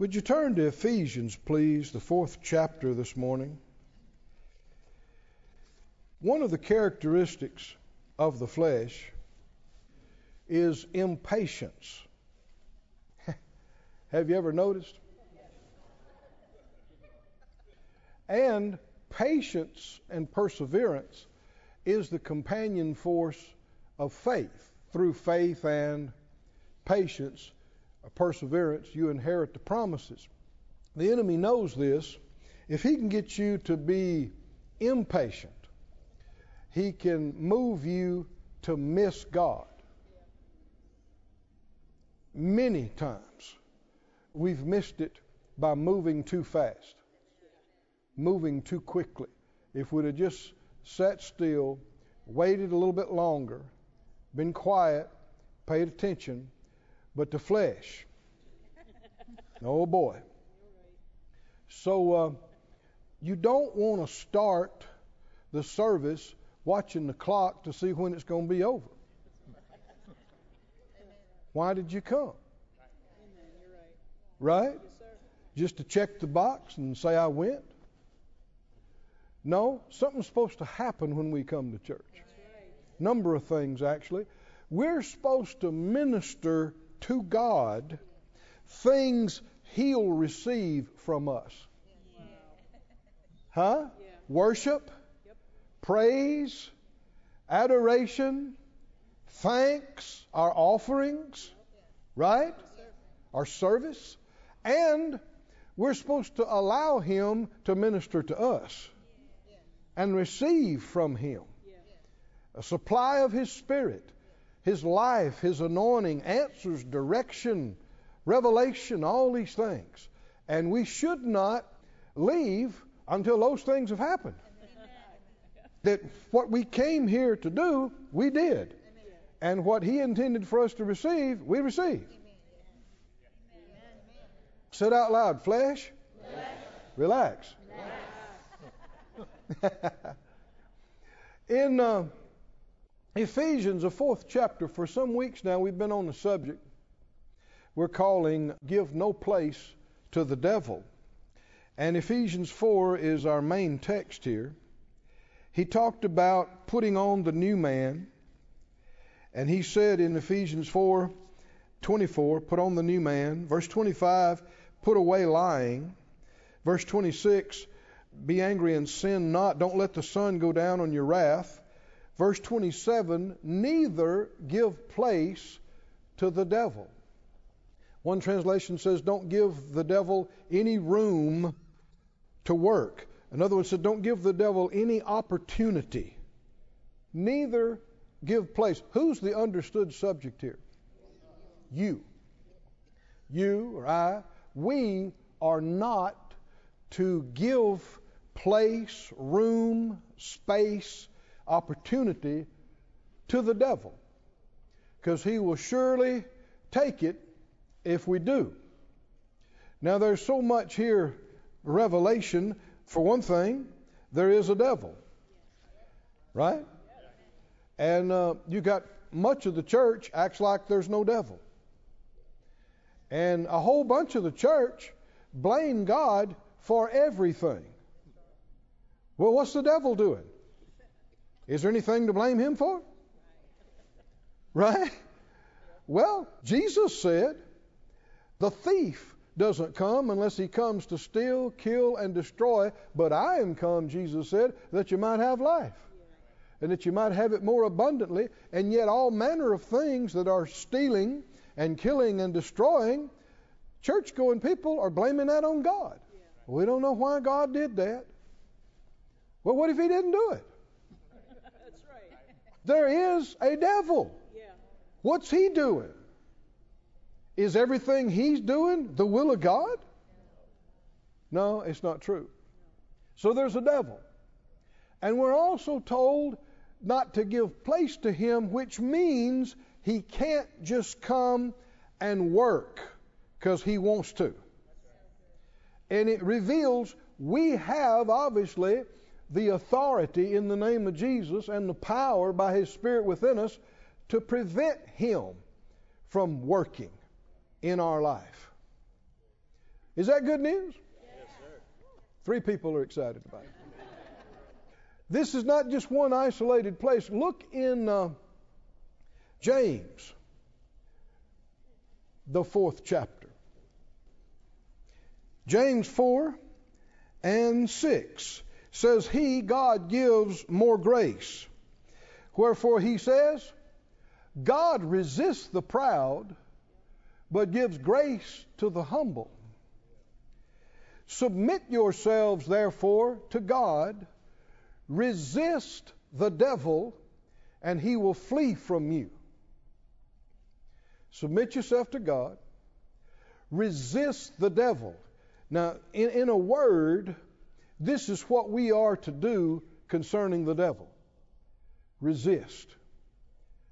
Would you turn to Ephesians, please, the 4th chapter this morning? One of the characteristics of the flesh is impatience. Have you ever noticed? And patience and perseverance is the companion force of faith. Through faith and patience, perseverance, you inherit the promises. The enemy knows this. If he can get you to be impatient, he can move you to miss God. Many times we've missed it by moving too fast, moving too quickly. If we'd have just sat still, waited a little bit longer, been quiet, paid attention, but the flesh, oh boy. So you don't want to start the service watching the clock to see when it's going to be over. Why did you come? Right? Just to check the box and say I went? No, something's supposed to happen when we come to church. Number of things, actually. We're supposed to minister to God things He'll receive from us. Yeah. Huh? Yeah. Worship, yep. Praise, adoration, thanks, our offerings, yeah. Right? Yes, our service. And we're supposed to allow Him to minister to us, yeah. And receive from Him. A supply of His Spirit, His life, His anointing, answers, direction, revelation, all these things. And we should not leave until those things have happened. Amen. That what we came here to do, we did. Amen. And what He intended for us to receive, we receive. Amen. Sit out loud, flesh. Relax. Relax. In Ephesians, the 4th chapter, for some weeks now we've been on the subject we're calling Give No Place to the Devil. And Ephesians 4 is our main text here. He talked about putting on the new man. And he said in Ephesians 4:24, put on the new man. Verse 25, put away lying. Verse 26, be angry and sin not. Don't let the sun go down on your wrath. Verse 27, neither give place to the devil. One translation says, don't give the devil any room to work. Another one said, don't give the devil any opportunity. Neither give place. Who's the understood subject here? You. You or I. We are not to give place, room, space, opportunity to the devil, because he will surely take it if we do. Now there's so much here, revelation. For one thing, there is a devil, right? And you got much of the church acts like there's no devil, and a whole bunch of the church blame God for everything. Well, what's the devil doing? Is there anything to blame him for? Right? Well, Jesus said, the thief doesn't come unless he comes to steal, kill, and destroy. But I am come, Jesus said, that you might have life, and that you might have it more abundantly. And yet all manner of things that are stealing and killing and destroying, church-going people are blaming that on God. We don't know why God did that. Well, what if He didn't do it? There is a devil. Yeah. What's he doing? Is everything he's doing the will of God? No, it's not true. So there's a devil. And we're also told not to give place to him, which means he can't just come and work because he wants to. And it reveals we have, obviously, the authority in the name of Jesus and the power by His Spirit within us to prevent Him from working in our life. Is that good news? Yes, sir. 3 people are excited about it. This is not just one isolated place. Look in James, the 4th chapter. James 4 and 6 says, He, God, gives more grace. Wherefore he says, God resists the proud, but gives grace to the humble. Submit yourselves, therefore, to God. Resist the devil, and he will flee from you. Submit yourself to God. Resist the devil. Now, in a word, this is what we are to do concerning the devil. Resist.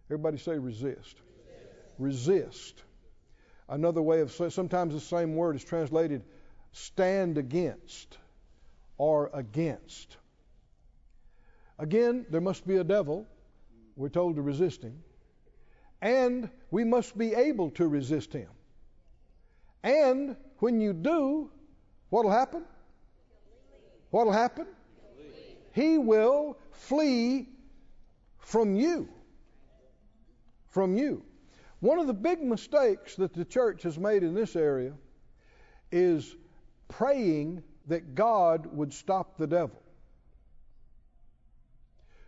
Everybody say resist. Resist. Another way of saying, sometimes the same word is translated stand against or against. Again, there must be a devil. We're told to resist him. And we must be able to resist him. And when you do, what'll happen? What'll happen? He will flee from you. From you. One of the big mistakes that the church has made in this area is praying that God would stop the devil.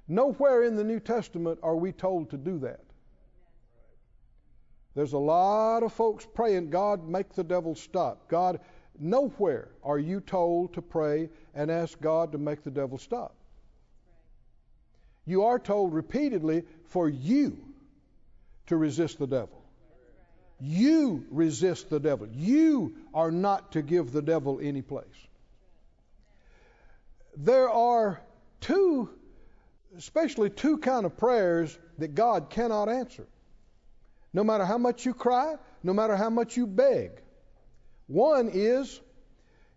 Nowhere in the New Testament are we told to do that. There's a lot of folks praying, God, make the devil stop. God, nowhere are you told to pray and ask God to make the devil stop. You are told repeatedly for you to resist the devil. You resist the devil. You are not to give the devil any place. There are especially two kind of prayers that God cannot answer. No matter how much you cry, no matter how much you beg. One is,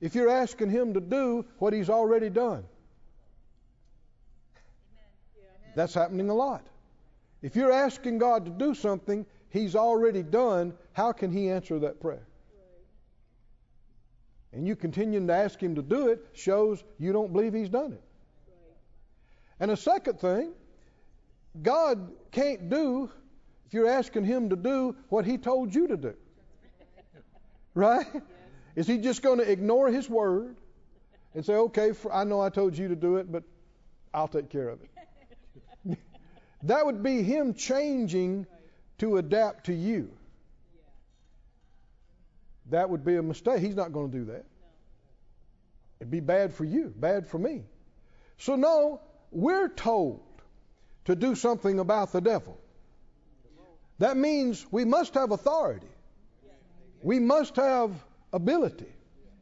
if you're asking him to do what he's already done. That's happening a lot. If you're asking God to do something he's already done, how can he answer that prayer? And you continuing to ask him to do it shows you don't believe he's done it. And a second thing, God can't do if you're asking him to do what he told you to do. Right? Is he just going to ignore his word and say, okay, I know I told you to do it, but I'll take care of it. That would be him changing to adapt to you. That would be a mistake. He's not going to do that. It'd be bad for you, bad for me. So no, we're told to do something about the devil. That means we must have authority. We must have ability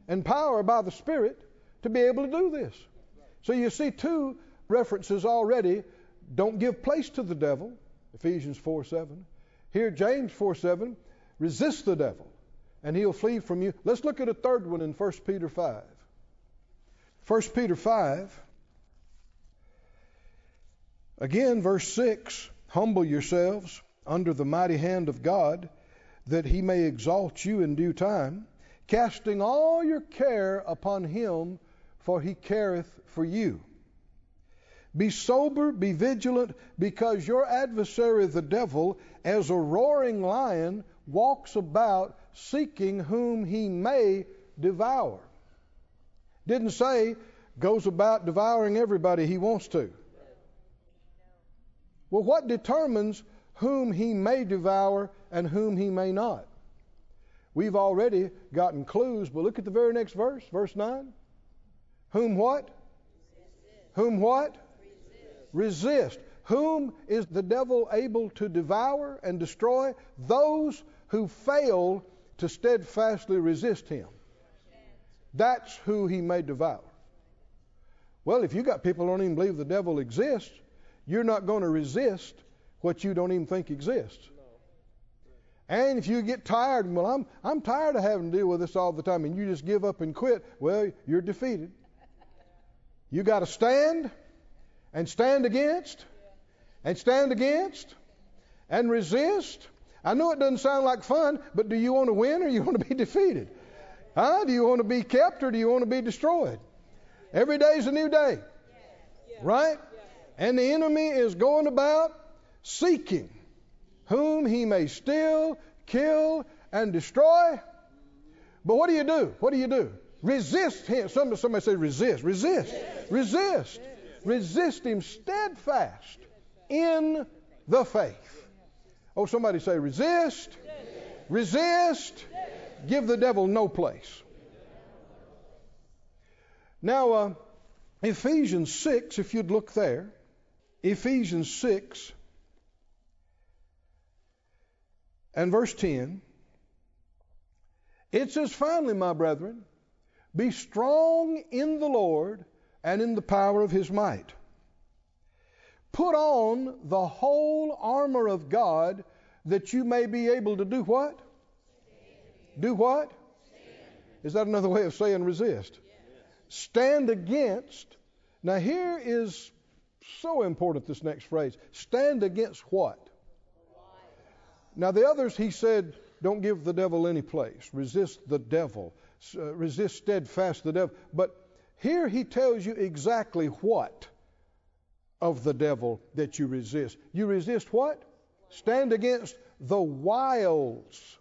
and power by the Spirit to be able to do this. So you see 2 references already. Don't give place to the devil, Ephesians 4:7. Here, James 4:7, resist the devil and he'll flee from you. Let's look at a third one in 1 Peter 5. 1 Peter 5. Again, verse 6, humble yourselves under the mighty hand of God, that he may exalt you in due time, casting all your care upon him, for he careth for you. Be sober, be vigilant, because your adversary the devil, as a roaring lion, walks about seeking whom he may devour. Didn't say goes about devouring everybody he wants to. Well, what determines whom he may devour and whom he may not? We've already gotten clues, but look at the very next verse, verse 9. Whom what? Resist. Whom what? Resist. Resist. Whom is the devil able to devour and destroy? Those who fail to steadfastly resist him. That's who he may devour. Well, if you got people who don't even believe the devil exists, you're not going to resist what you don't even think exists. And if you get tired, well, I'm tired of having to deal with this all the time, and you just give up and quit, well, you're defeated. You got to stand and stand against and stand against and resist. I know it doesn't sound like fun, but do you want to win or you want to be defeated? Huh? Do you want to be kept or do you want to be destroyed? Every day is a new day. Right? And the enemy is going about seeking whom he may steal, kill, and destroy. But what do you do? What do you do? Resist him. Somebody say resist. Resist. Resist. Resist him steadfast in the faith. Oh, somebody say resist. Resist. Give the devil no place. Now, Ephesians 6, if you'd look there. Ephesians 6 and verse 10. It says, finally, my brethren, be strong in the Lord and in the power of his might. Put on the whole armor of God that you may be able to do what? Stand. Do what? Stand. Is that another way of saying resist? Yes. Stand against. Now here is so important, this next phrase. Stand against what? Now the others he said, don't give the devil any place. Resist the devil. Resist steadfast the devil. But here he tells you exactly what of the devil that you resist. You resist what? Stand against the wiles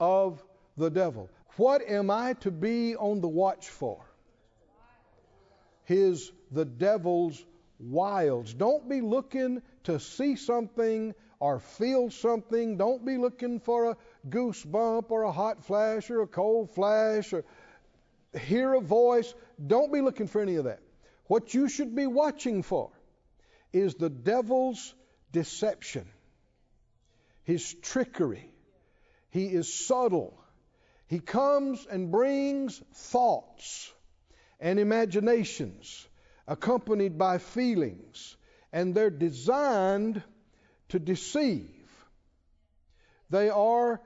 of the devil. What am I to be on the watch for? The devil's wiles. Don't be looking to see something or feel something. Don't be looking for a goosebump or a hot flash or a cold flash or hear a voice. Don't be looking for any of that. What you should be watching for is the devil's deception, his trickery. He is subtle. He comes and brings thoughts and imaginations accompanied by feelings, and they're designed to deceive. They are,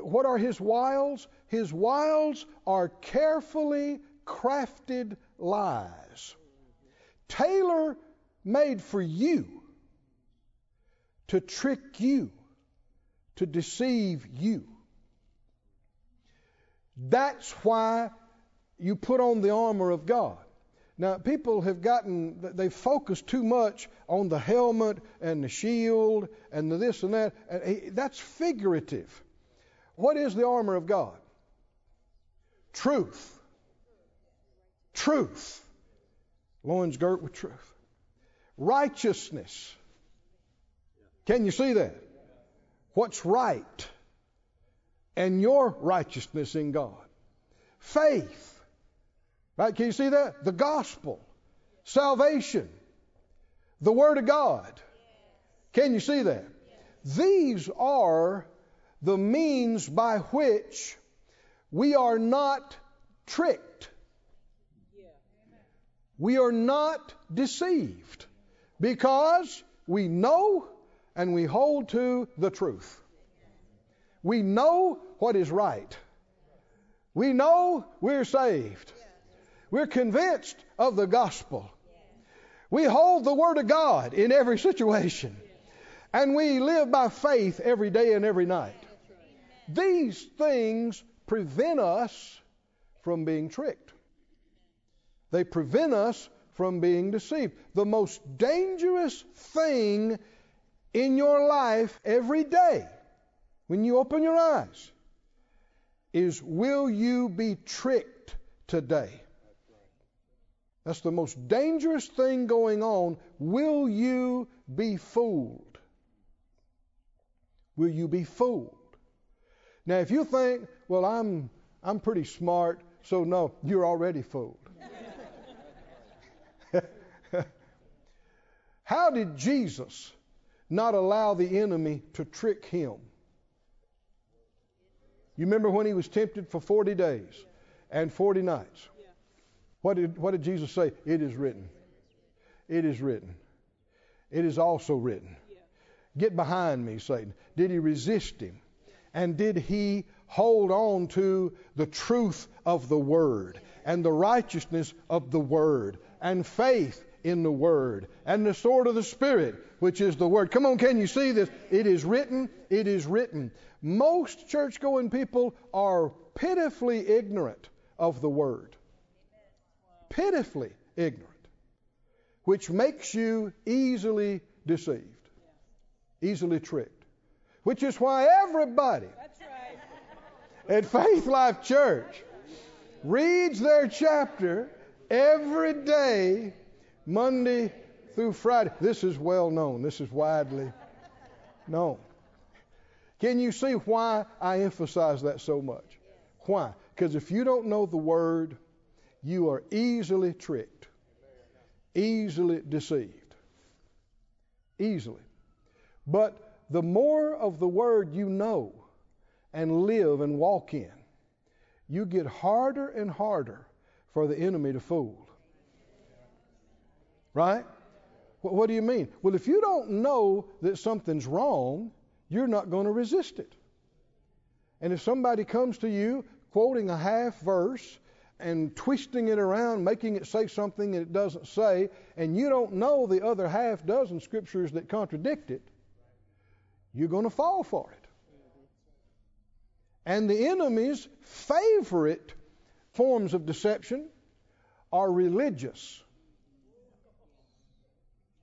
what are his wiles? His wiles are carefully crafted lies, tailor-made for you, to trick you, to deceive you. That's why you put on the armor of God. Now, people have they focus too much on the helmet and the shield and the this and that. And that's figurative. What is the armor of God? Truth. Truth. Loins girt with truth. Righteousness. Can you see that? What's right and your righteousness in God. Faith. Right? Can you see that? The gospel, salvation, the word of God. Can you see that? These are the means by which we are not tricked. We are not deceived because we know and we hold to the truth. We know what is right. We know we're saved. We're convinced of the gospel. We hold the word of God in every situation. And we live by faith every day and every night. These things prevent us from being tricked. They prevent us from being deceived. The most dangerous thing in your life every day, when you open your eyes, is will you be tricked today? That's the most dangerous thing going on. Will you be fooled? Will you be fooled? Now, if you think, well, I'm pretty smart, so no, you're already fooled. How did Jesus not allow the enemy to trick him? You remember when he was tempted for 40 days and 40 nights? What did Jesus say? It is written. It is written. It is also written. Get behind me, Satan. Did he resist him? And did he hold on to the truth of the word and the righteousness of the word and faith in the word and the sword of the Spirit, which is the word? Come on, can you see this? It is written. It is written. Most church-going people are pitifully ignorant of the word. Pitifully ignorant. Which makes you easily deceived. Easily tricked. Which is why everybody at Faith Life Church reads their chapter every day, Monday through Friday. This is well known. This is widely known. Can you see why I emphasize that so much? Why? Because if you don't know the word, you are easily tricked, easily deceived, easily. But the more of the word you know and live and walk in, you get harder and harder for the enemy to fool. Right? What do you mean? Well, if you don't know that something's wrong, you're not going to resist it. And if somebody comes to you quoting a half verse and twisting it around, making it say something that it doesn't say, and you don't know the other half dozen scriptures that contradict it, you're going to fall for it. And the enemy's favorite forms of deception are religious.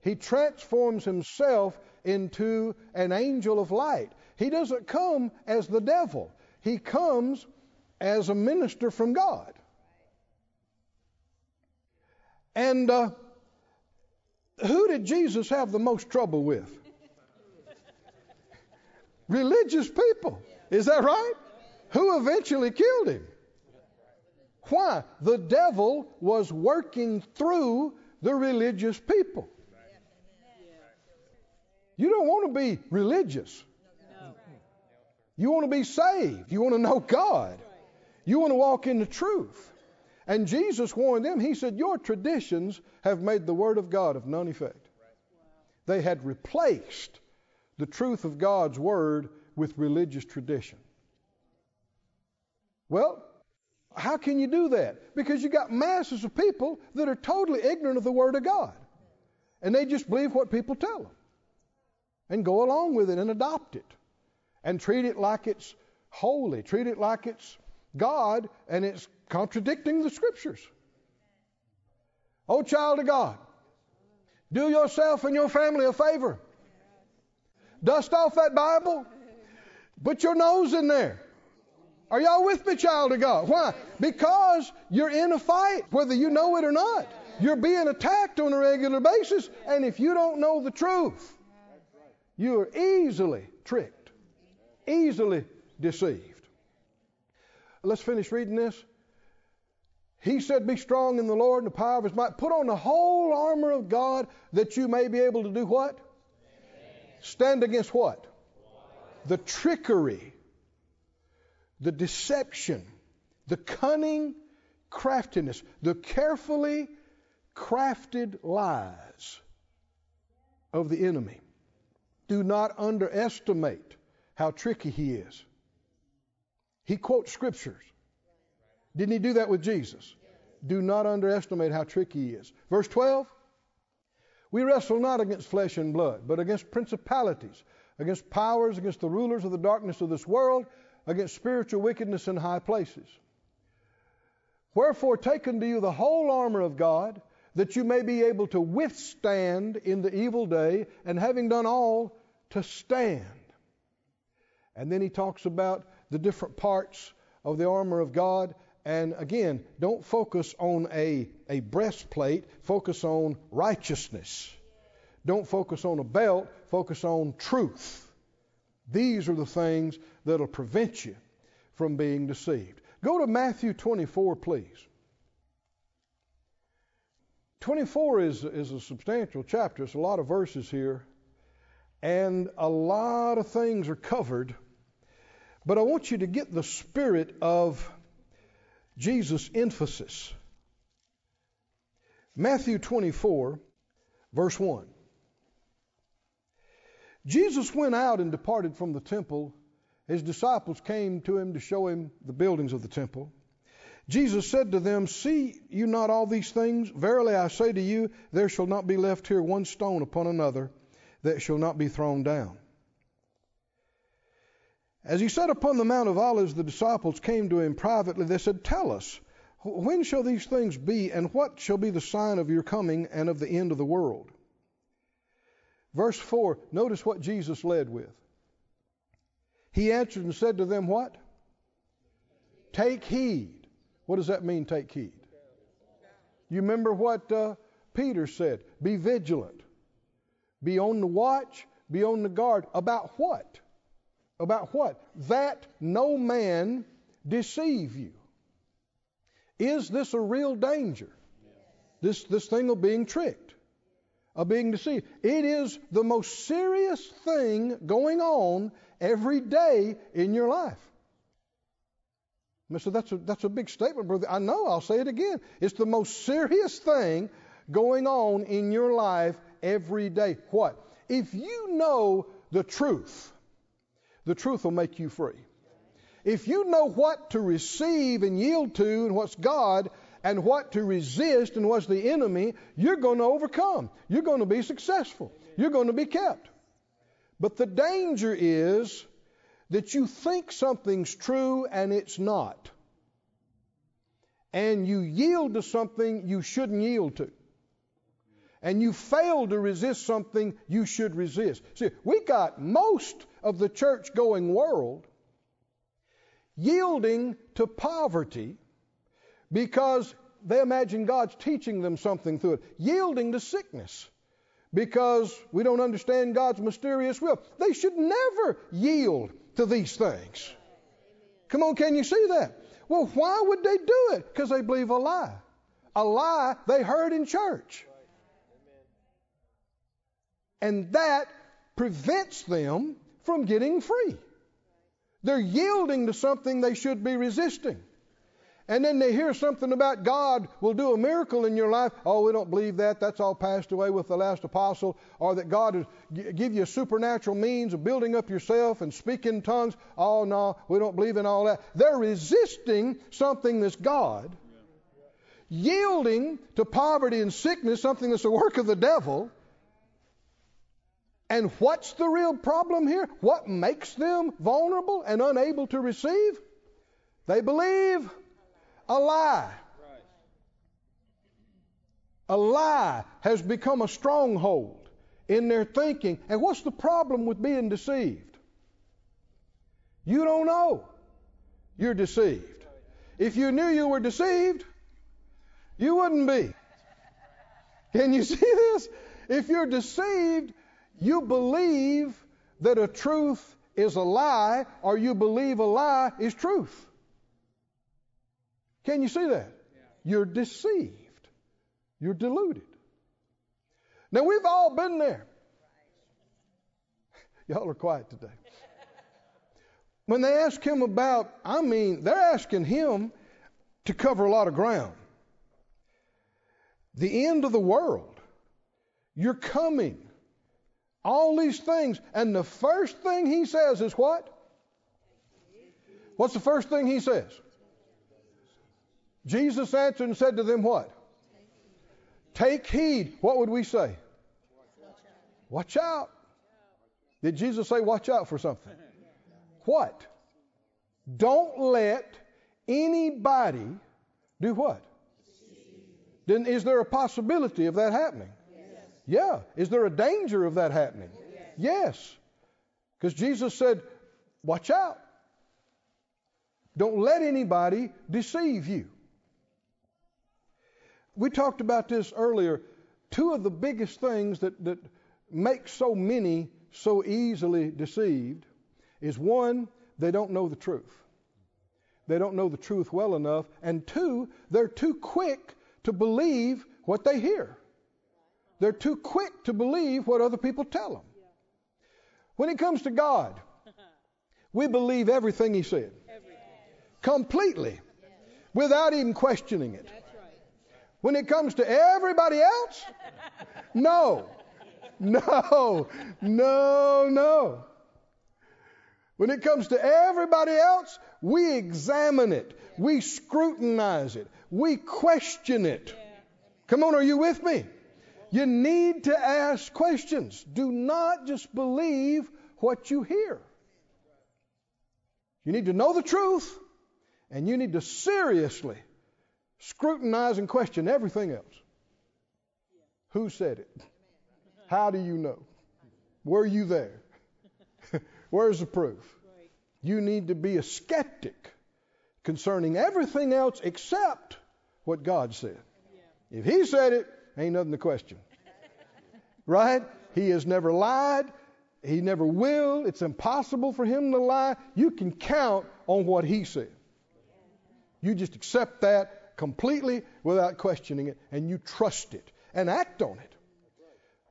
He transforms himself into an angel of light. He doesn't come as the devil. He comes as a minister from God. And who did Jesus have the most trouble with? Religious people. Is that right? Who eventually killed him? Why? The devil was working through the religious people. You don't want to be religious. You want to be saved. You want to know God. You want to walk in the truth. And Jesus warned them. He said, your traditions have made the word of God of none effect. They had replaced the truth of God's word with religious tradition. Well, how can you do that? Because you got masses of people that are totally ignorant of the word of God. And they just believe what people tell them. And go along with it and adopt it. And treat it like it's holy. Treat it like it's God and it's contradicting the scriptures. Oh, child of God, do yourself and your family a favor. Dust off that Bible. Put your nose in there. Are y'all with me, child of God? Why? Because you're in a fight, whether you know it or not. You're being attacked on a regular basis, and if you don't know the truth, you are easily tricked, easily deceived. Let's finish reading this. He said, be strong in the Lord and the power of his might. Put on the whole armor of God that you may be able to do what? Stand against what? The trickery, the deception, the cunning craftiness, the carefully crafted lies of the enemy. Do not underestimate how tricky he is. He quotes scriptures. Didn't he do that with Jesus? Do not underestimate how tricky he is. Verse 12, we wrestle not against flesh and blood, but against principalities, against powers, against the rulers of the darkness of this world, against spiritual wickedness in high places. Wherefore, take unto you the whole armor of God, that you may be able to withstand in the evil day, and having done all, to stand. And then he talks about the different parts of the armor of God. And again, don't focus on a breastplate. Focus on righteousness. Don't focus on a belt. Focus on truth. These are the things that will prevent you from being deceived. Go to Matthew 24, please. 24 is a substantial chapter. It's a lot of verses here. And a lot of things are covered. But I want you to get the spirit of Jesus' emphasis. Matthew 24, verse 1. Jesus went out and departed from the temple. His disciples came to him to show him the buildings of the temple. Jesus said to them, see you not all these things? Verily I say to you, there shall not be left here one stone upon another that shall not be thrown down. As he sat upon the Mount of Olives, the disciples came to him privately. They said, "Tell us, when shall these things be, and what shall be the sign of your coming and of the end of the world?" Verse 4, notice what Jesus led with. He answered and said to them what? Take heed. What does that mean, take heed? You remember what Peter said? Be vigilant. Be on the watch. Be on the guard. About what? About what? That no man deceive you. Is this a real danger? This thing of being tricked, of being deceived. It is the most serious thing going on every day in your life. So that's a big statement, brother. I know, I'll say it again. It's the most serious thing going on in your life every day. What? If you know the truth will make you free. If you know what to receive and yield to and what's God and what to resist and what's the enemy, you're going to overcome. You're going to be successful. You're going to be kept. But the danger is that you think something's true and it's not. And you yield to something you shouldn't yield to. And you fail to resist something you should resist. See, we got most of the church-going world yielding to poverty because they imagine God's teaching them something through it. Yielding to sickness because we don't understand God's mysterious will. They should never yield to these things. Come on, can you see that? Well, why would they do it? Because they believe a lie. A lie they heard in church. And that prevents them from getting free. They're yielding to something they should be resisting. And then they hear something about God will do a miracle in your life. Oh, we don't believe that. That's all passed away with the last apostle. Or that God will give you supernatural means of building up yourself and speaking in tongues. Oh, no, we don't believe in all that. They're resisting something that's God. Yielding to poverty and sickness, something that's the work of the devil. And what's the real problem here? What makes them vulnerable and unable to receive? They believe a lie. A lie has become a stronghold in their thinking. And what's the problem with being deceived? You don't know you're deceived. If you knew you were deceived, you wouldn't be. Can you see this? If you're deceived, you believe that a truth is a lie, or you believe a lie is truth. Can you see that? Yeah. You're deceived. You're deluded. Now, we've all been there. Y'all are quiet today. When they ask him about, I mean, they're asking him to cover a lot of ground. The end of the world. You're coming. All these things. And the first thing he says is what? What's the first thing he says? Jesus answered and said to them what? Take heed. What would we say? Watch out. Did Jesus say watch out for something? What? Don't let anybody do what? Then is there a possibility of that happening? Yeah. Is there a danger of that happening? Yes. Because Jesus said watch out. Don't let anybody deceive you. We talked about this earlier. Two of the biggest things that make so many so easily deceived is one, they don't know the truth. They don't know the truth well enough. And two, they're too quick to believe what they hear. They're too quick to believe what other people tell them. When it comes to God, we believe everything He said. Completely. Without even questioning it. When it comes to everybody else, no. When it comes to everybody else, we examine it. We scrutinize it. We question it. Come on, are you with me? You need to ask questions. Do not just believe what you hear. You need to know the truth, and you need to seriously scrutinize and question everything else. Who said it? How do you know? Were you there? Where's the proof? You need to be a skeptic concerning everything else except what God said. If He said it, ain't nothing to question. Right? He has never lied. He never will. It's impossible for Him to lie. You can count on what He said. You just accept that completely without questioning it, and you trust it and act on it.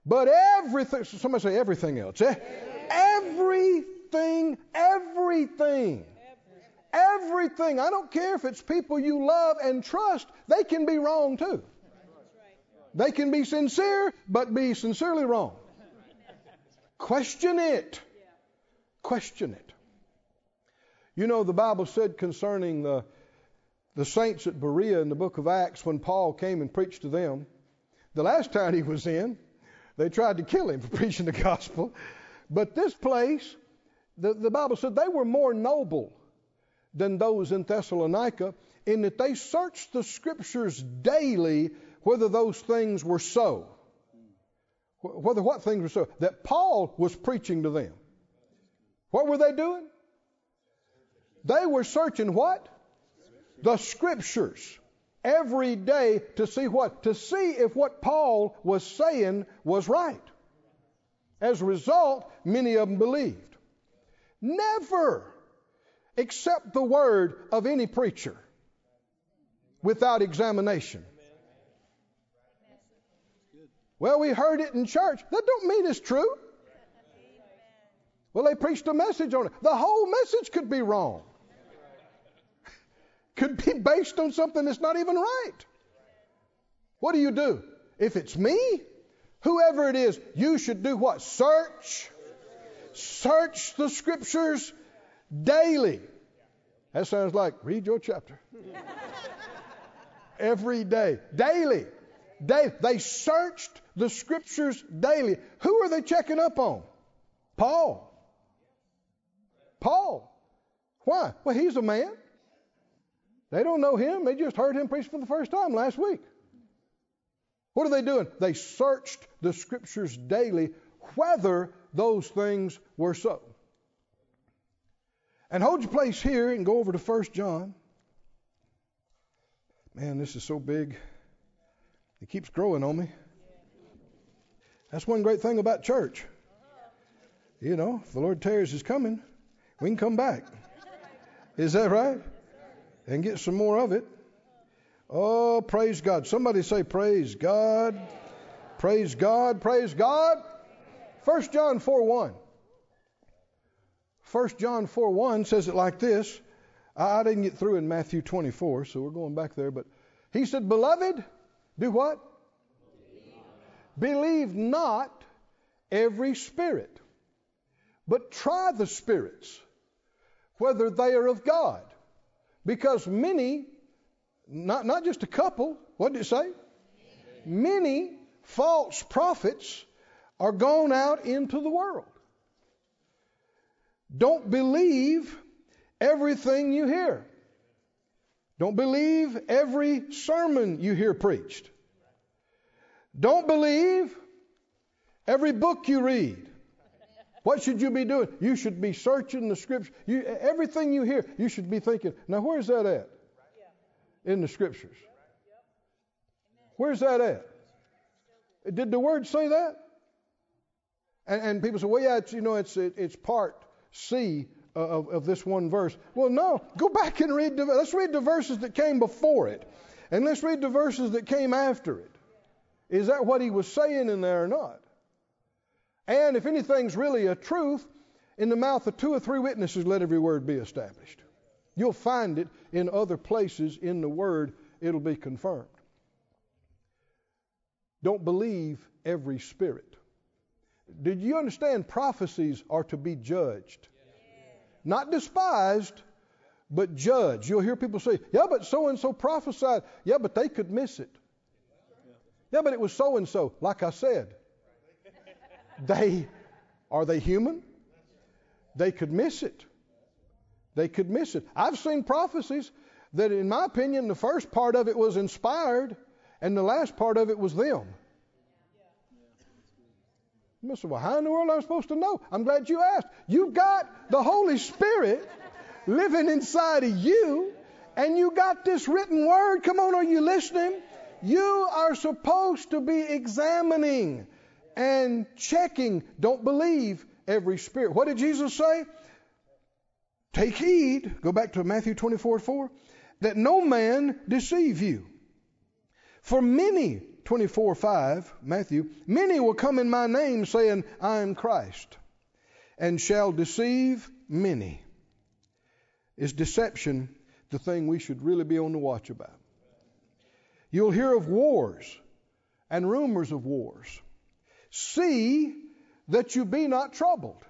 But everything, somebody say everything else. Eh? Everything. I don't care if it's people you love and trust. They can be wrong too. They can be sincere, but be sincerely wrong. Question it. Question it. You know, the Bible said concerning the saints at Berea in the book of Acts, when Paul came and preached to them, the last time he was in, they tried to kill him for preaching the gospel. But this place, the Bible said they were more noble than those in Thessalonica, in that they searched the Scriptures daily whether those things were so. Whether what things were so? That Paul was preaching to them. What were they doing? They were searching what? The Scriptures every day to see what? To see if what Paul was saying was right. As a result, many of them believed. Never accept the word of any preacher without examination. Well, we heard it in church. That don't mean it's true. Well, they preached a message on it. The whole message could be wrong. Could be based on something that's not even right. What do you do? If it's me, whoever it is, you should do what? Search. Search the Scriptures daily. That sounds like read your chapter. Every day. Daily. They searched the Scriptures daily. Who are they checking up on? Paul. Why? Well, he's a man. They don't know him. They just heard him preach for the first time last week. What are they doing? They searched the Scriptures daily whether those things were so. And hold your place here and go over to 1 John. Man, this is so big. It keeps growing on me. That's one great thing about church. You know, if the Lord tarries is coming, we can come back. Is that right? And get some more of it. Oh, praise God. Somebody say praise God. Praise God. Praise God. 1 John 4:1. 1 John 4:1 says it like this. I didn't get through in Matthew 24, so we're going back there. But he said, beloved... do what? Believe not every spirit, but try the spirits, whether they are of God. Because many, not just a couple, what did it say? Many false prophets are gone out into the world. Don't believe everything you hear. Don't believe every sermon you hear preached. Don't believe every book you read. What should you be doing? You should be searching the Scriptures. Everything you hear, you should be thinking, now where's that at in the Scriptures? Where's that at? Did the Word say that? And people say, well, yeah, it's part C of this one verse. Well, no, go back and read. Let's read the verses that came before it, and let's read the verses that came after it. Is that what he was saying in there or not? And if anything's really a truth, in the mouth of 2 or 3 witnesses, let every word be established. You'll find it in other places in the Word. It'll be confirmed. Don't believe every spirit. Did you understand prophecies are to be judged? Not despised, but judged. You'll hear people say, yeah, but so-and-so prophesied. Yeah, but they could miss it. Yeah, but it was so-and-so. Like I said, are they human? They could miss it. They could miss it. I've seen prophecies that, in my opinion, the first part of it was inspired and the last part of it was them. You say, well, how in the world am I supposed to know? I'm glad you asked. You've got the Holy Spirit living inside of you, and you got this written word. Come on, are you listening? You are supposed to be examining and checking. Don't believe every spirit. What did Jesus say? Take heed, go back to Matthew 24:4, that no man deceive you. For many, 24:5, Matthew, many will come in my name saying, I am Christ, and shall deceive many. Is deception the thing we should really be on the watch about? You'll hear of wars and rumors of wars. See that you be not troubled.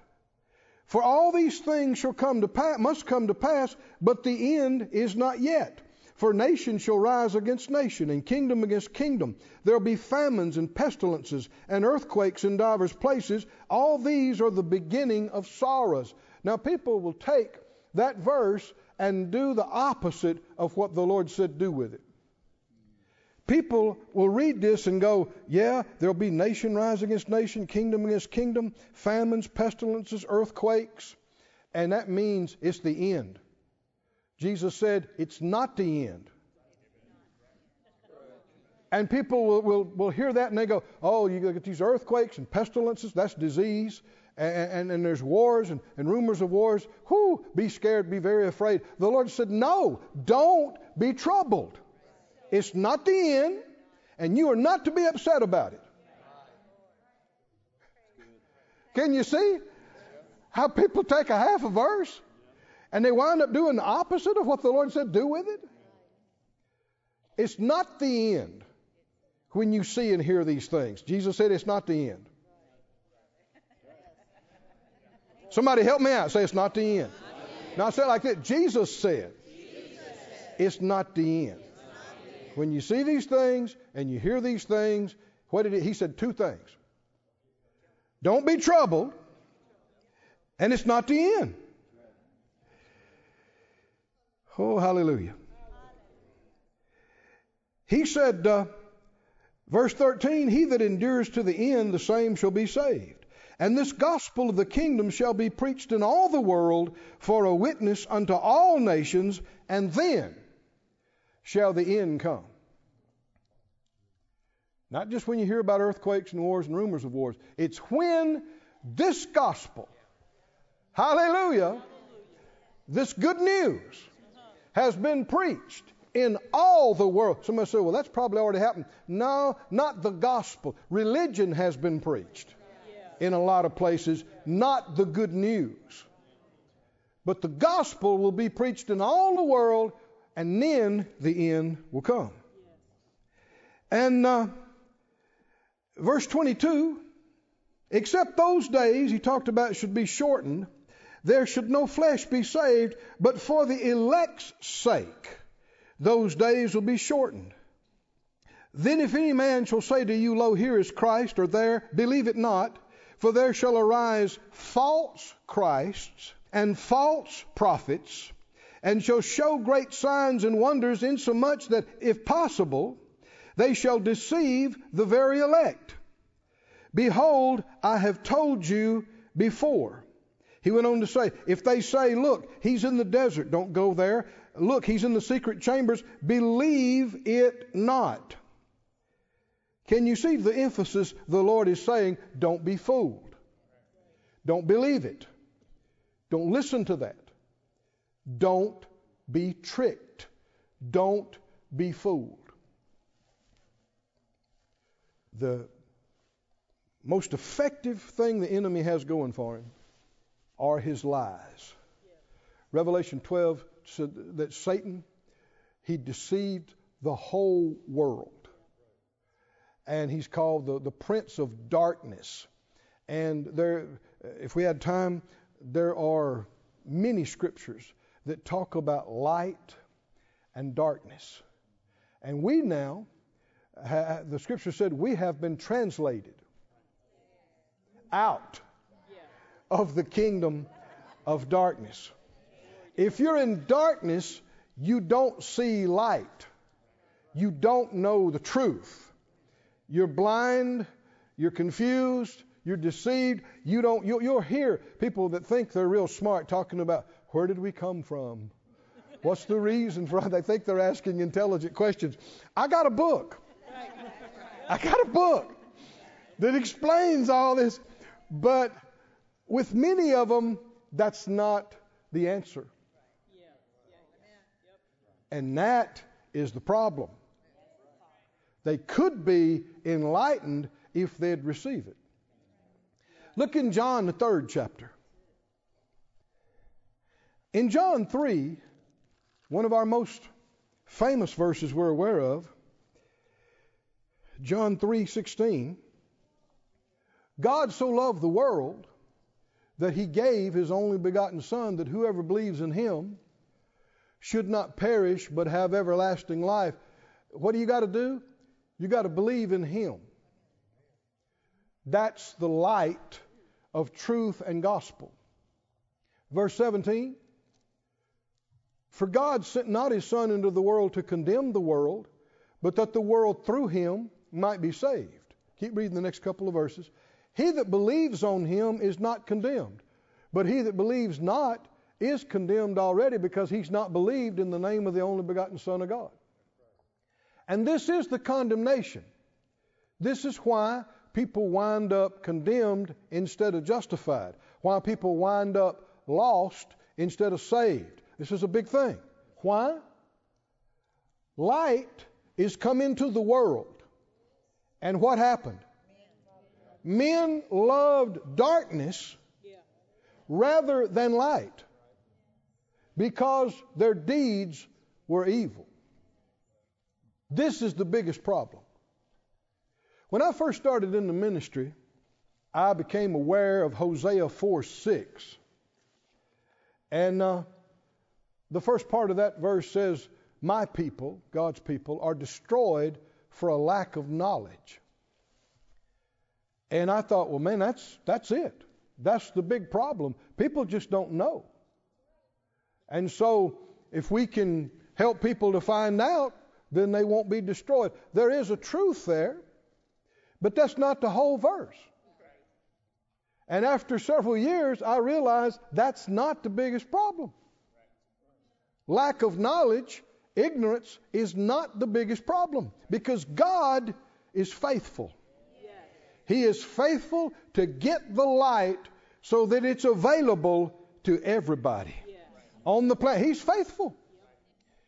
For all these things shall come to pass, must come to pass, but the end is not yet. For nation shall rise against nation, and kingdom against kingdom. There will be famines and pestilences, and earthquakes in divers places. All these are the beginning of sorrows. Now, people will take that verse and do the opposite of what the Lord said do with it. People will read this and go, yeah, there'll be nation rise against nation, kingdom against kingdom, famines, pestilences, earthquakes, and that means it's the end. Jesus said, it's not the end. And people will hear that and they go, oh, you look at these earthquakes and pestilences, that's disease, and there's wars and rumors of wars. Whew, be scared, be very afraid. The Lord said, no, don't be troubled. It's not the end, and you are not to be upset about it. Can you see how people take a half a verse and they wind up doing the opposite of what the Lord said do with it? It's not the end when you see and hear these things. Jesus said it's not the end. Somebody help me out. Say it's not the end. Now say it like that. Jesus said it's not the end. When you see these things and you hear these things, what did he said? Two things. Don't be troubled, and it's not the end. Oh, hallelujah. He said, verse 13, he that endures to the end, the same shall be saved. And this gospel of the kingdom shall be preached in all the world for a witness unto all nations, and then shall the end come. Not just when you hear about earthquakes and wars and rumors of wars. It's when this gospel, hallelujah, this good news has been preached in all the world. Somebody said, well, that's probably already happened. No, not the gospel. Religion has been preached in a lot of places, not the good news. But the gospel will be preached in all the world, and then the end will come. And verse 22, except those days he talked about should be shortened, there should no flesh be saved, but for the elect's sake those days will be shortened. Then if any man shall say to you, lo, here is Christ, or there, believe it not, for there shall arise false Christs and false prophets, and shall show great signs and wonders, insomuch that, if possible, they shall deceive the very elect. Behold, I have told you before. He went on to say, if they say, look, he's in the desert, don't go there. Look, he's in the secret chambers, believe it not. Can you see the emphasis the Lord is saying? Don't be fooled. Don't believe it. Don't listen to that. Don't be tricked. Don't be fooled. The most effective thing the enemy has going for him are his lies. Yeah. Revelation 12 said that Satan, he deceived the whole world. And he's called the Prince of Darkness. And there, if we had time, there are many scriptures that talk about light and darkness. And we now, the scripture said, we have been translated out of the kingdom of darkness. If you're in darkness, you don't see light. You don't know the truth. You're blind. You're confused. You're deceived. You'll hear people that think they're real smart talking about, where did we come from? What's the reason for it? They think they're asking intelligent questions. I got a book. That explains all this. But with many of them, that's not the answer. And that is the problem. They could be enlightened if they'd receive it. Look in John, the 3rd chapter. In John 3, one of our most famous verses we're aware of, John 3:16, God so loved the world that he gave his only begotten Son, that whoever believes in him should not perish but have everlasting life. What do? You got to believe in him. That's the light of truth and gospel. Verse 17, for God sent not his Son into the world to condemn the world, but that the world through him might be saved. Keep reading the next couple of verses. He that believes on him is not condemned, but he that believes not is condemned already, because he's not believed in the name of the only begotten Son of God. And this is the condemnation. This is why people wind up condemned instead of justified, why people wind up lost instead of saved. This is a big thing. Why? Light is come into the world. And what happened? Men loved darkness rather than light, because their deeds were evil. This is the biggest problem. When I first started in the ministry, I became aware of Hosea 4:6. And the first part of that verse says, my people, God's people, are destroyed for a lack of knowledge. And I thought, well, man, that's it. That's the big problem. People just don't know. And so if we can help people to find out, then they won't be destroyed. There is a truth there, but that's not the whole verse. And after several years, I realized that's not the biggest problem. Lack of knowledge, ignorance is not the biggest problem, because God is faithful. He is faithful to get the light so that it's available to everybody on the planet. He's faithful.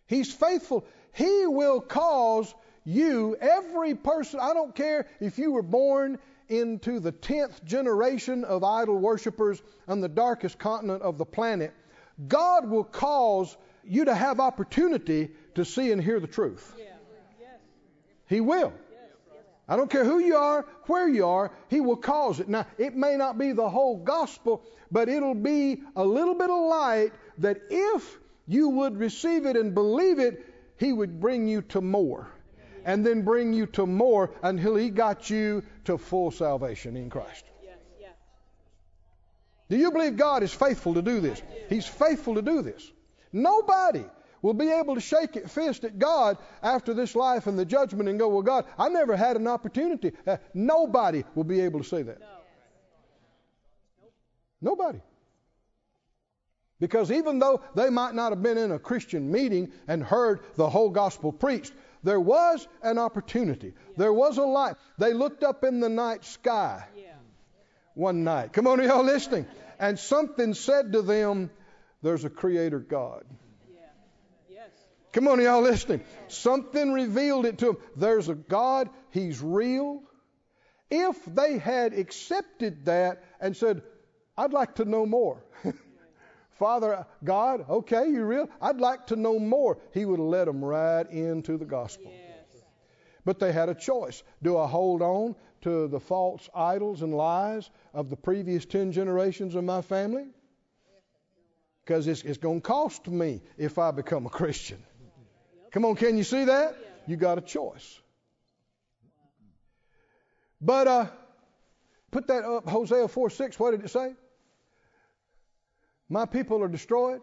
He's faithful. He will cause you, every person, I don't care if you were born into the 10th generation of idol worshipers on the darkest continent of the planet, God will cause you to have opportunity to see and hear the truth. He will. I don't care who you are, where you are, he will cause it. Now, it may not be the whole gospel, but it'll be a little bit of light that if you would receive it and believe it, he would bring you to more, and then bring you to more until he got you to full salvation in Christ. Do you believe God is faithful to do this? He's faithful to do this. Nobody will be able to shake a fist at God after this life and the judgment and go, well, God, I never had an opportunity. Nobody will be able to say that. Nobody. Because even though they might not have been in a Christian meeting and heard the whole gospel preached, there was an opportunity. There was a light. They looked up in the night sky one night. Come on, are y'all listening? And something said to them, there's a creator God. Come on, are y'all listening? Something revealed it to them. There's a God. He's real. If they had accepted that and said, I'd like to know more. Father, God, okay, you're real. I'd like to know more. He would have led them right into the gospel. But they had a choice. Do I hold on to the false idols and lies of the previous 10 generations of my family? Because it's going to cost me if I become a Christian. Come on, can you see that? You got a choice. But put that up, Hosea 4:6. What did it say? My people are destroyed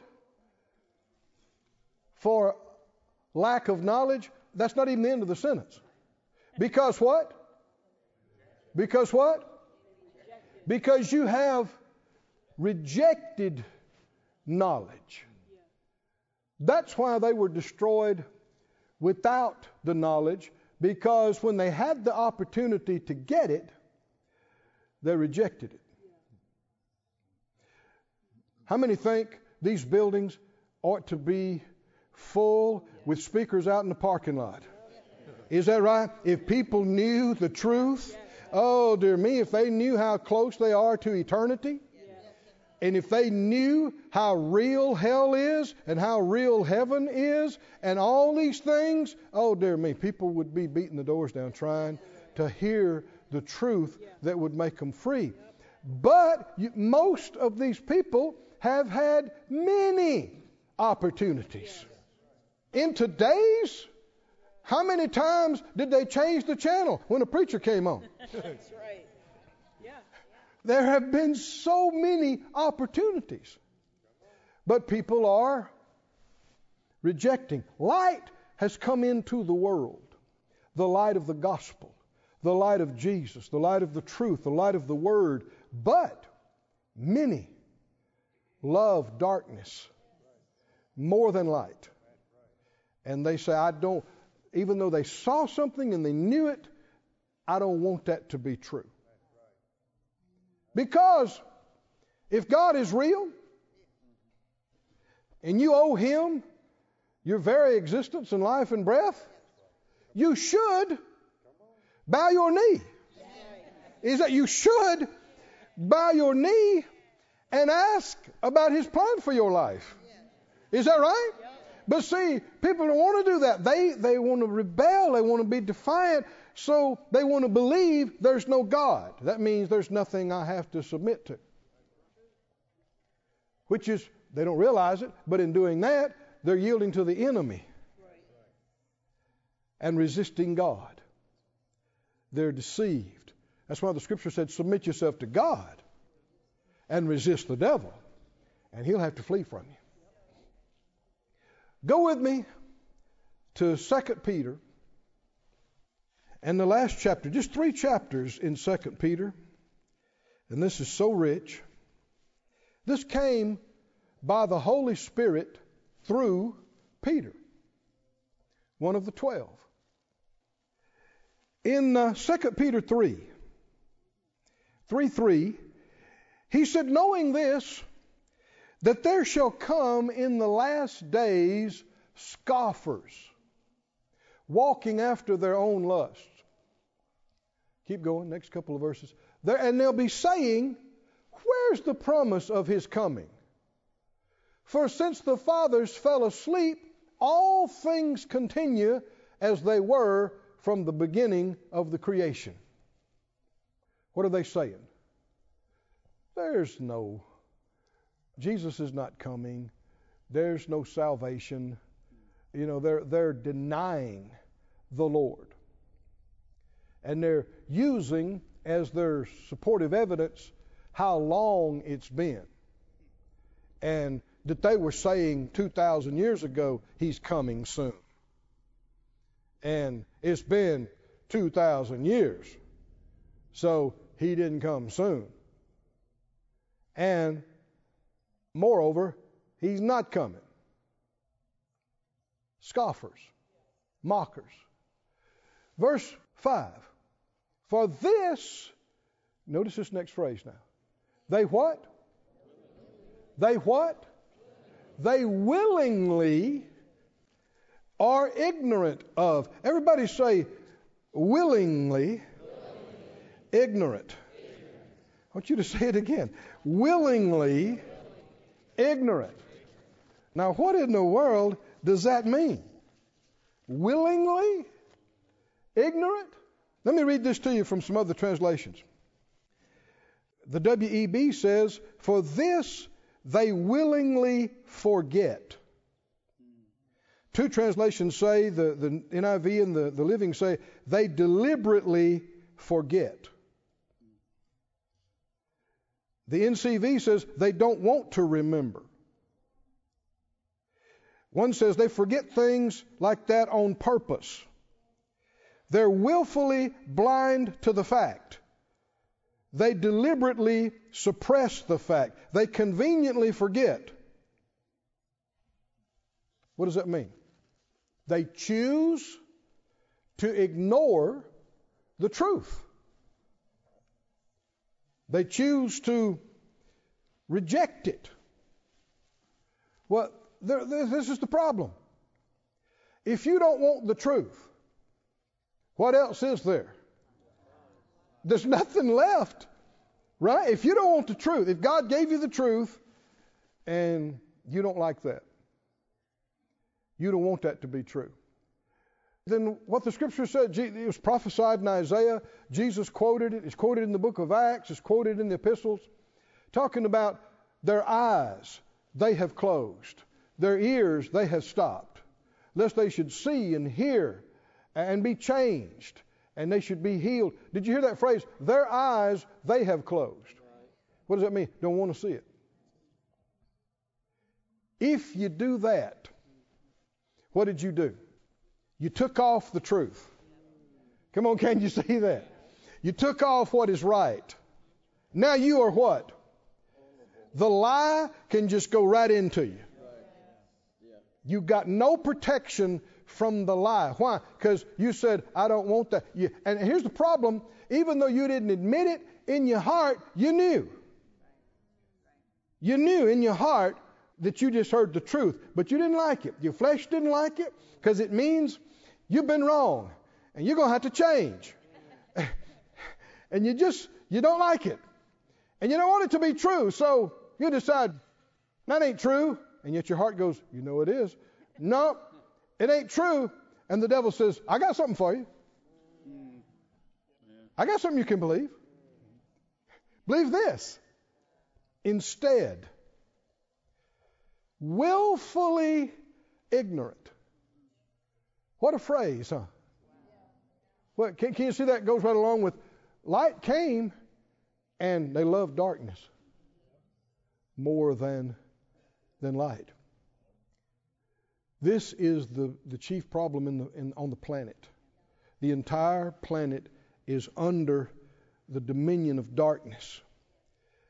for lack of knowledge, that's not even the end of the sentence. Because what? Because what? Because you have rejected knowledge. That's why they were destroyed without the knowledge, because when they had the opportunity to get it, they rejected it. How many think these buildings ought to be full with speakers out in the parking lot? Is that right? If people knew the truth, oh dear me, if they knew how close they are to eternity, and if they knew how real hell is and how real heaven is and all these things, oh dear me, people would be beating the doors down trying to hear the truth that would make them free. But most of these people have had many opportunities. In today's, how many times did they change the channel when a preacher came on? That's right. There have been so many opportunities, but people are rejecting. Light has come into the world, the light of the gospel, the light of Jesus, the light of the truth, the light of the word, but many love darkness more than light. And they say, even though they saw something and they knew it, I don't want that to be true. Because if God is real and you owe Him your very existence and life and breath, you should bow your knee. Is that you should bow your knee and ask about His plan for your life. Is that right? But see, people don't want to do that. They want to rebel. They want to be defiant. So they want to believe there's no God. That means there's nothing I have to submit to. Which is, they don't realize it, but in doing that, they're yielding to the enemy and resisting God. They're deceived. That's why the scripture said, submit yourself to God and resist the devil, and he'll have to flee from you. Go with me to 2 Peter. And the last chapter, just 3 chapters in 2 Peter. And this is so rich. This came by the Holy Spirit through Peter, one of the 12. In 2 Peter 3:3, he said, knowing this, that there shall come in the last days scoffers, walking after their own lusts. Keep going, next couple of verses. And they'll be saying, where's the promise of His coming? For since the fathers fell asleep, all things continue as they were from the beginning of the creation. What are they saying? There's no, Jesus is not coming. There's no salvation. You know, they're denying the Lord. And they're using as their supportive evidence how long it's been. And that they were saying 2,000 years ago, He's coming soon. And it's been 2,000 years. So He didn't come soon. And moreover, He's not coming. Scoffers, mockers. Verse 5. For this, notice this next phrase now. They what? They what? They willingly are ignorant of. Everybody say willingly, ignorant. I want you to say it again. Willingly ignorant. Now, what in the world does that mean? Willingly ignorant? Let me read this to you from some other translations. The WEB says, for this they willingly forget. Two translations say, the NIV and the Living say, they deliberately forget. The NCV says, they don't want to remember. One says they forget things like that on purpose. They're willfully blind to the fact. They deliberately suppress the fact. They conveniently forget. What does that mean? They choose to ignore the truth. They choose to reject it. Well, this is the problem. If you don't want the truth, what else is there? There's nothing left, right? If you don't want the truth, if God gave you the truth and you don't like that, you don't want that to be true, then what the Scripture said, it was prophesied in Isaiah, Jesus quoted it, it's quoted in the book of Acts, it's quoted in the epistles, talking about their eyes they have closed, their ears they have stopped, lest they should see and hear and be changed, and they should be healed. Did you hear that phrase? Their eyes they have closed. What does that mean? Don't want to see it. If you do that, what did you do? You took off the truth. Come on, can you see that? You took off what is right. Now you are what? The lie can just go right into you. You got no protection from the lie. Why? Because you said, I don't want that. And here's the problem. Even though you didn't admit it, in your heart, you knew. You knew in your heart that you just heard the truth, but you didn't like it. Your flesh didn't like it because it means you've been wrong and you're going to have to change. And you don't like it. And you don't want it to be true, so you decide, that ain't true. And yet your heart goes, you know it is. No, it ain't true. And the devil says, I got something for you. I got something you can believe. Believe this. Instead, willfully ignorant. What a phrase, huh? Well, can you see that goes right along with light came and they love darkness more than light. This is the chief problem on the planet. The entire planet is under the dominion of darkness.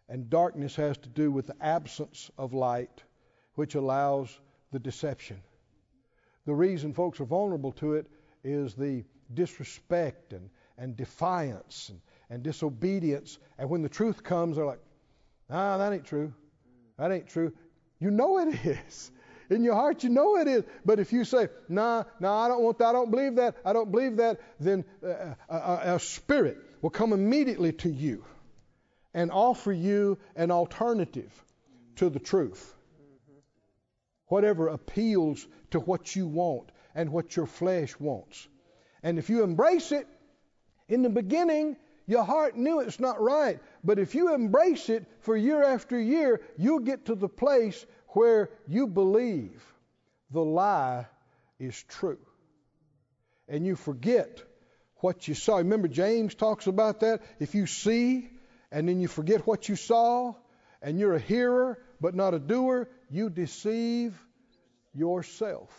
And darkness has to do with the absence of light, which allows the deception. The reason folks are vulnerable to it is the disrespect and defiance and disobedience. And when the truth comes, they're like, that ain't true. That ain't true. You know it is. In your heart, you know it is. But if you say, I don't want that, I don't believe that, then a spirit will come immediately to you and offer you an alternative to the truth. Whatever appeals to what you want and what your flesh wants. And if you embrace it, in the beginning, your heart knew it's not right. But if you embrace it for year after year, you'll get to the place where you believe the lie is true. And you forget what you saw. Remember, James talks about that. If you see and then you forget what you saw, and you're a hearer but not a doer, you deceive yourself.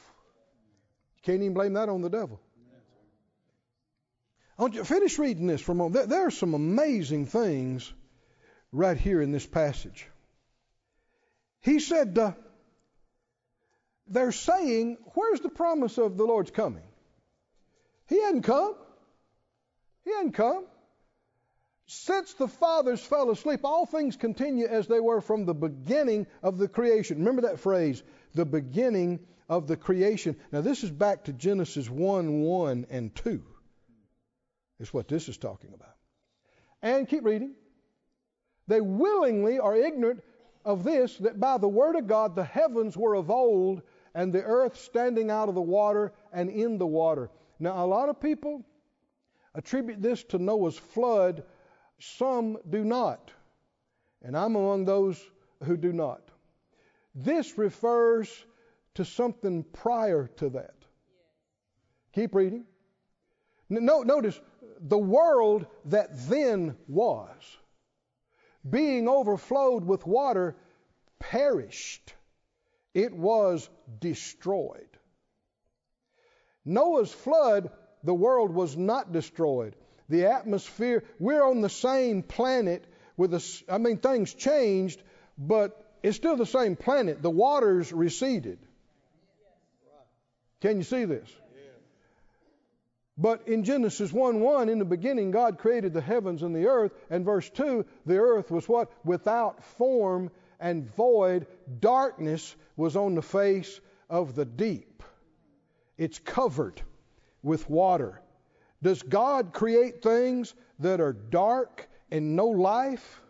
You can't even blame that on the devil. I want you to finish reading this for a moment. There are some amazing things right here in this passage. He said, they're saying, where's the promise of the Lord's coming? He hadn't come. He hadn't come. Since the fathers fell asleep, all things continue as they were from the beginning of the creation. Remember that phrase, the beginning of the creation. Now, this is back to Genesis 1:1 and 2. Is what this is talking about. And keep reading. They willingly are ignorant of this, that by the word of God the heavens were of old, and the earth standing out of the water and in the water. Now, a lot of people attribute this to Noah's flood. Some do not. And I'm among those who do not. This refers to something prior to that. Keep reading. Notice, the world that then was, being overflowed with water, perished It was destroyed. Noah's flood, the world was not destroyed. The atmosphere, we're on the same planet with us. I mean, things changed, but it's still the same planet. The waters receded. Can you see this? But in Genesis 1:1, in the beginning, God created the heavens and the earth. And verse 2, the earth was what? Without form and void. Darkness was on the face of the deep. It's covered with water. Does God create things that are dark and no life?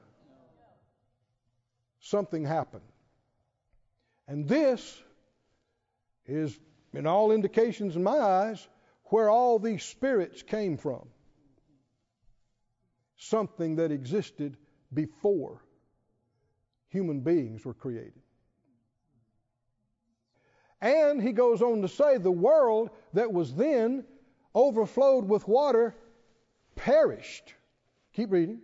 Something happened. And this is, in all indications in my eyes, where all these spirits came from. Something that existed before human beings were created. And he goes on to say, the world that was then overflowed with water perished. Keep reading.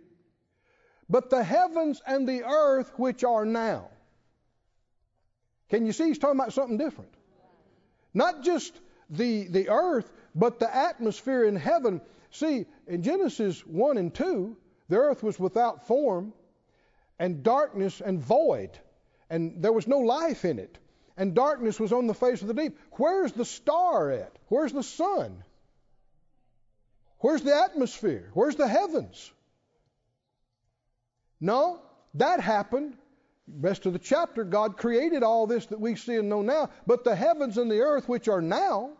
But the heavens and the earth which are now. Can you see he's talking about something different? Not just the earth, but the atmosphere in heaven. See, in Genesis 1 and 2, the earth was without form and darkness and void, and there was no life in it, and darkness was on the face of the deep. Where's the star at? Where's the sun? Where's the atmosphere? Where's the heavens? No, that happened. Rest of the chapter, God created all this that we see and know now, but the heavens and the earth which are now,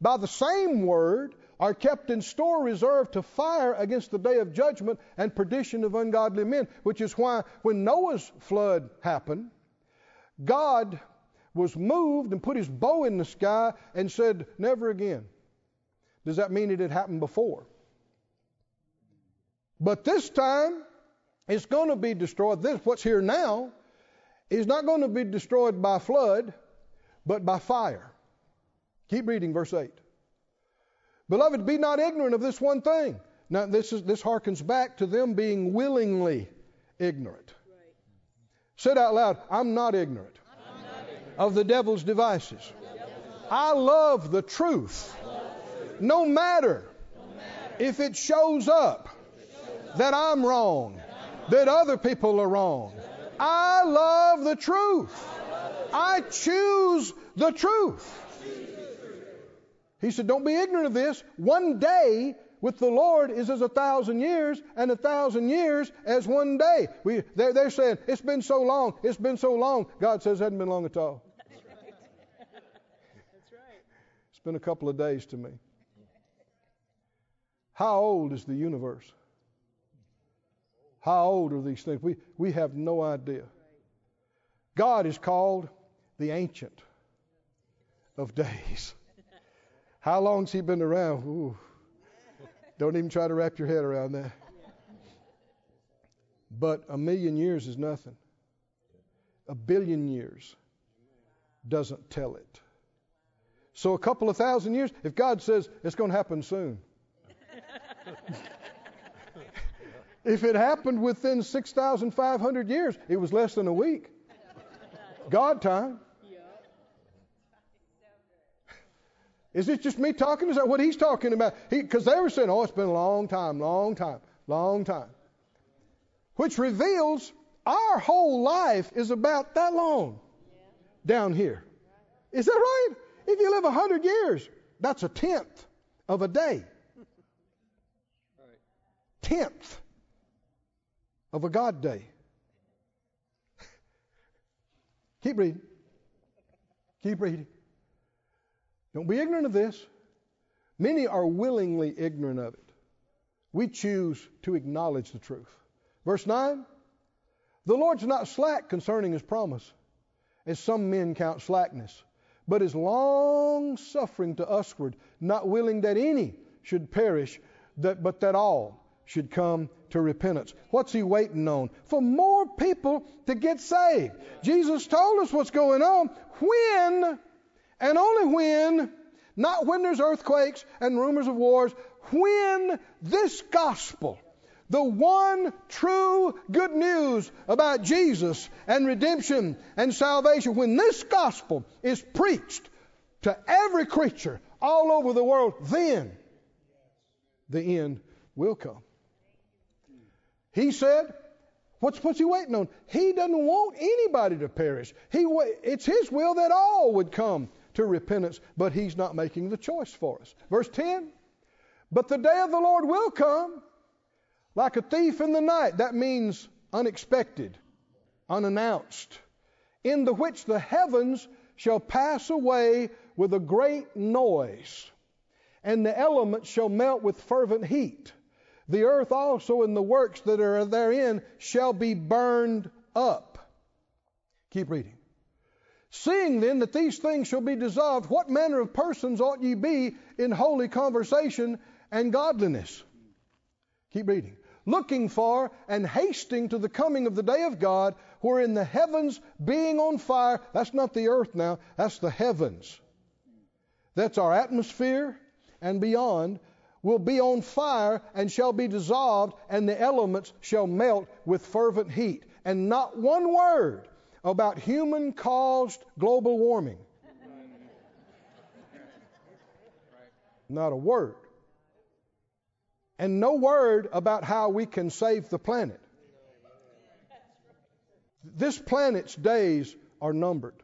by the same word, are kept in store reserved to fire against the day of judgment and perdition of ungodly men, which is why when Noah's flood happened, God was moved and put his bow in the sky and said, never again. Does that mean it had happened before? But this time, it's going to be destroyed. This, what's here now, is not going to be destroyed by flood, but by fire. Keep reading verse 8. Beloved, be not ignorant of this one thing. Now, this harkens back to them being willingly ignorant. Right. Say it out loud, I'm not ignorant. Of the devil's devices. I love the truth. No matter if it shows up that I'm wrong, that other people are wrong. I love the truth. I choose the truth. He said, don't be ignorant of this. One day with the Lord is as 1,000 years, and 1,000 years as one day. They're saying, it's been so long, it's been so long. God says, it hasn't been long at all. That's right. That's right. It's been a couple of days to me. How old is the universe? How old are these things? We have no idea. God is called the Ancient of Days. How long's he been around? Ooh. Don't even try to wrap your head around that. But 1,000,000 years is nothing. 1,000,000,000 years doesn't tell it. So a couple of 1,000 years, if God says it's going to happen soon. If it happened within 6,500 years, it was less than a week. God time. Is it just me talking? Is that what he's talking about? Because they were saying, oh, it's been a long time. Which reveals our whole life is about that long down here. Is that right? If you live 100 years, that's a tenth of a day. Tenth of a God day. Keep reading. Don't be ignorant of this. Many are willingly ignorant of it. We choose to acknowledge the truth. Verse 9, the Lord's not slack concerning his promise, as some men count slackness, but is long suffering to usward, not willing that any should perish, but that all should come to repentance. What's he waiting on? For more people to get saved. Jesus told us what's going on. When, and only when, not when there's earthquakes and rumors of wars, when this gospel the one true good news about Jesus and redemption and salvation, when this gospel is preached to every creature all over the world, then the end will come. He said, what's he waiting on? He doesn't want anybody to perish. It's his will that all would come to repentance, but he's not making the choice for us. Verse 10, but the day of the Lord will come like a thief in the night. That means unexpected, unannounced, in the which the heavens shall pass away with a great noise, and the elements shall melt with fervent heat. The earth also and the works that are therein shall be burned up. Keep reading. Seeing then that these things shall be dissolved, what manner of persons ought ye be in holy conversation and godliness? Keep reading. Looking for and hasting to the coming of the day of God, wherein the heavens being on fire, that's not the earth now, that's the heavens. That's our atmosphere and beyond, will be on fire and shall be dissolved, and the elements shall melt with fervent heat. And not one word about human-caused global warming. Not a word. And no word about how we can save the planet. This planet's days are numbered.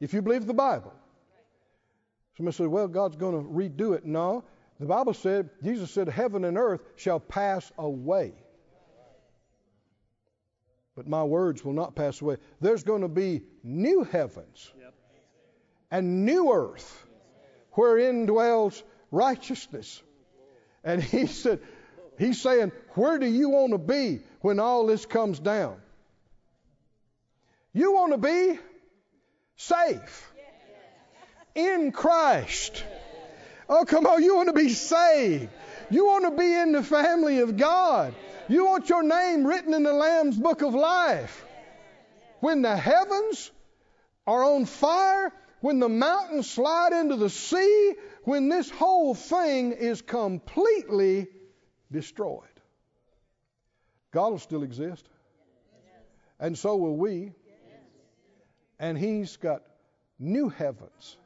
If you believe the Bible. Somebody said, well, God's going to redo it. No. The Bible said, Jesus said, heaven and earth shall pass away, but my words will not pass away. There's going to be new heavens and new earth wherein dwells righteousness. And he said, he's saying, where do you want to be when all this comes down? You want to be safe. In Christ. Oh, come on. You want to be saved. You want to be in the family of God. You want your name written in the Lamb's book of life. When the heavens are on fire, when the mountains slide into the sea, when this whole thing is completely destroyed, God will still exist. And so will we. And he's got new heavens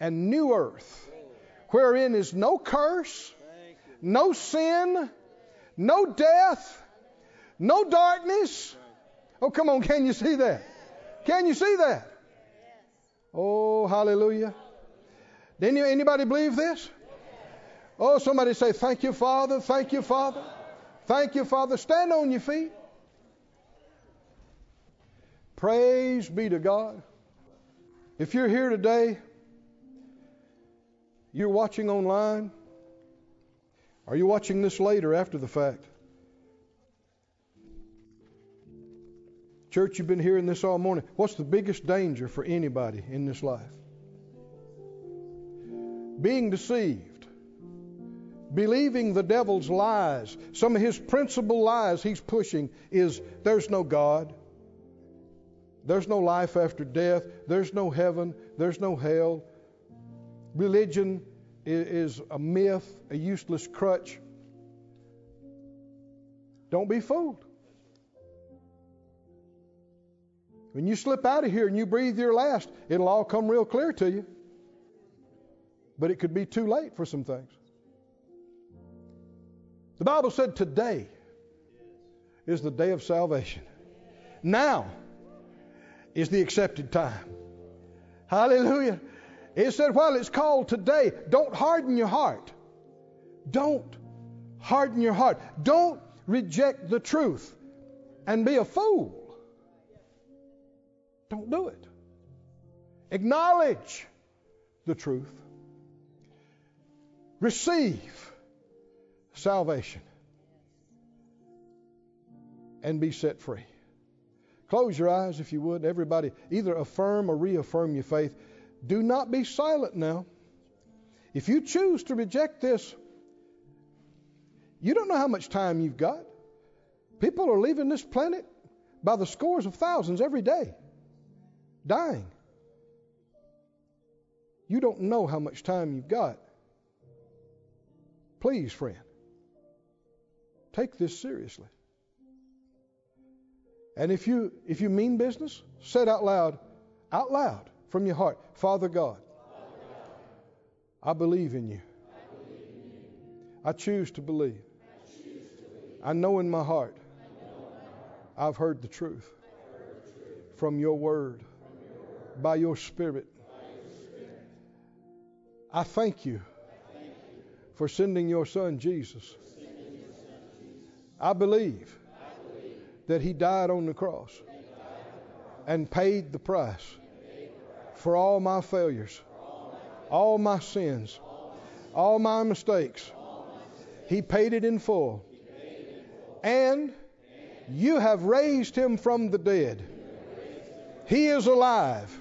and new earth, wherein is no curse, no sin, no death, no darkness. Oh, come on, can you see that? Can you see that? Oh, hallelujah. Didn't you, anybody believe this? Oh, somebody say, thank you, Father, thank you, Father. Thank you, Father. Stand on your feet. Praise be to God. If you're here today, you're watching online, or you're watching this later after the fact. Church, you've been hearing this all morning. What's the biggest danger for anybody in this life? Being deceived. Believing the devil's lies. Some of his principal lies he's pushing is there's no God. There's no life after death. There's no heaven. There's no hell. Religion is a myth, a useless crutch. Don't be fooled. When you slip out of here and you breathe your last, it'll all come real clear to you. But it could be too late for some things. The Bible said today is the day of salvation. Now is the accepted time. Hallelujah. It said, while it's called today, don't harden your heart. Don't harden your heart. Don't reject the truth and be a fool. Don't do it. Acknowledge the truth. Receive salvation and be set free. Close your eyes if you would. Everybody, either affirm or reaffirm your faith. Do not be silent now. If you choose to reject this, you don't know how much time you've got. People are leaving this planet by the scores of thousands every day, dying. You don't know how much time you've got. Please, friend, Take this seriously. And if you mean business, say it out loud from your heart, Father God, I believe in you. I choose to believe. I know in my heart I've heard the truth from your word, by your spirit. I thank you for sending your son Jesus. I believe that he died on the cross and paid the price for all my failures, all my sins, all my mistakes. He paid it in full. And you have raised him from the dead. He is alive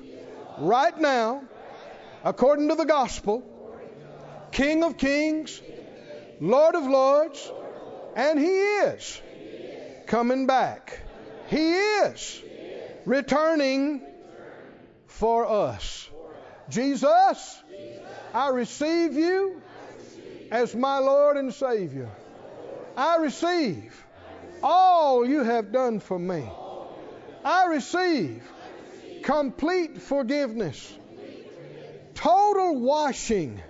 right now, according to the gospel, King of kings, Lord of lords, and he is coming back. He is returning for us. Jesus, I receive you as my Lord and Savior. I receive all you have done for me. I receive complete forgiveness, total washing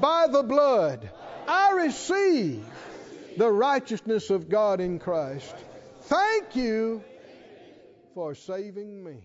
by the blood. I receive the righteousness of God in Christ. Thank you for saving me.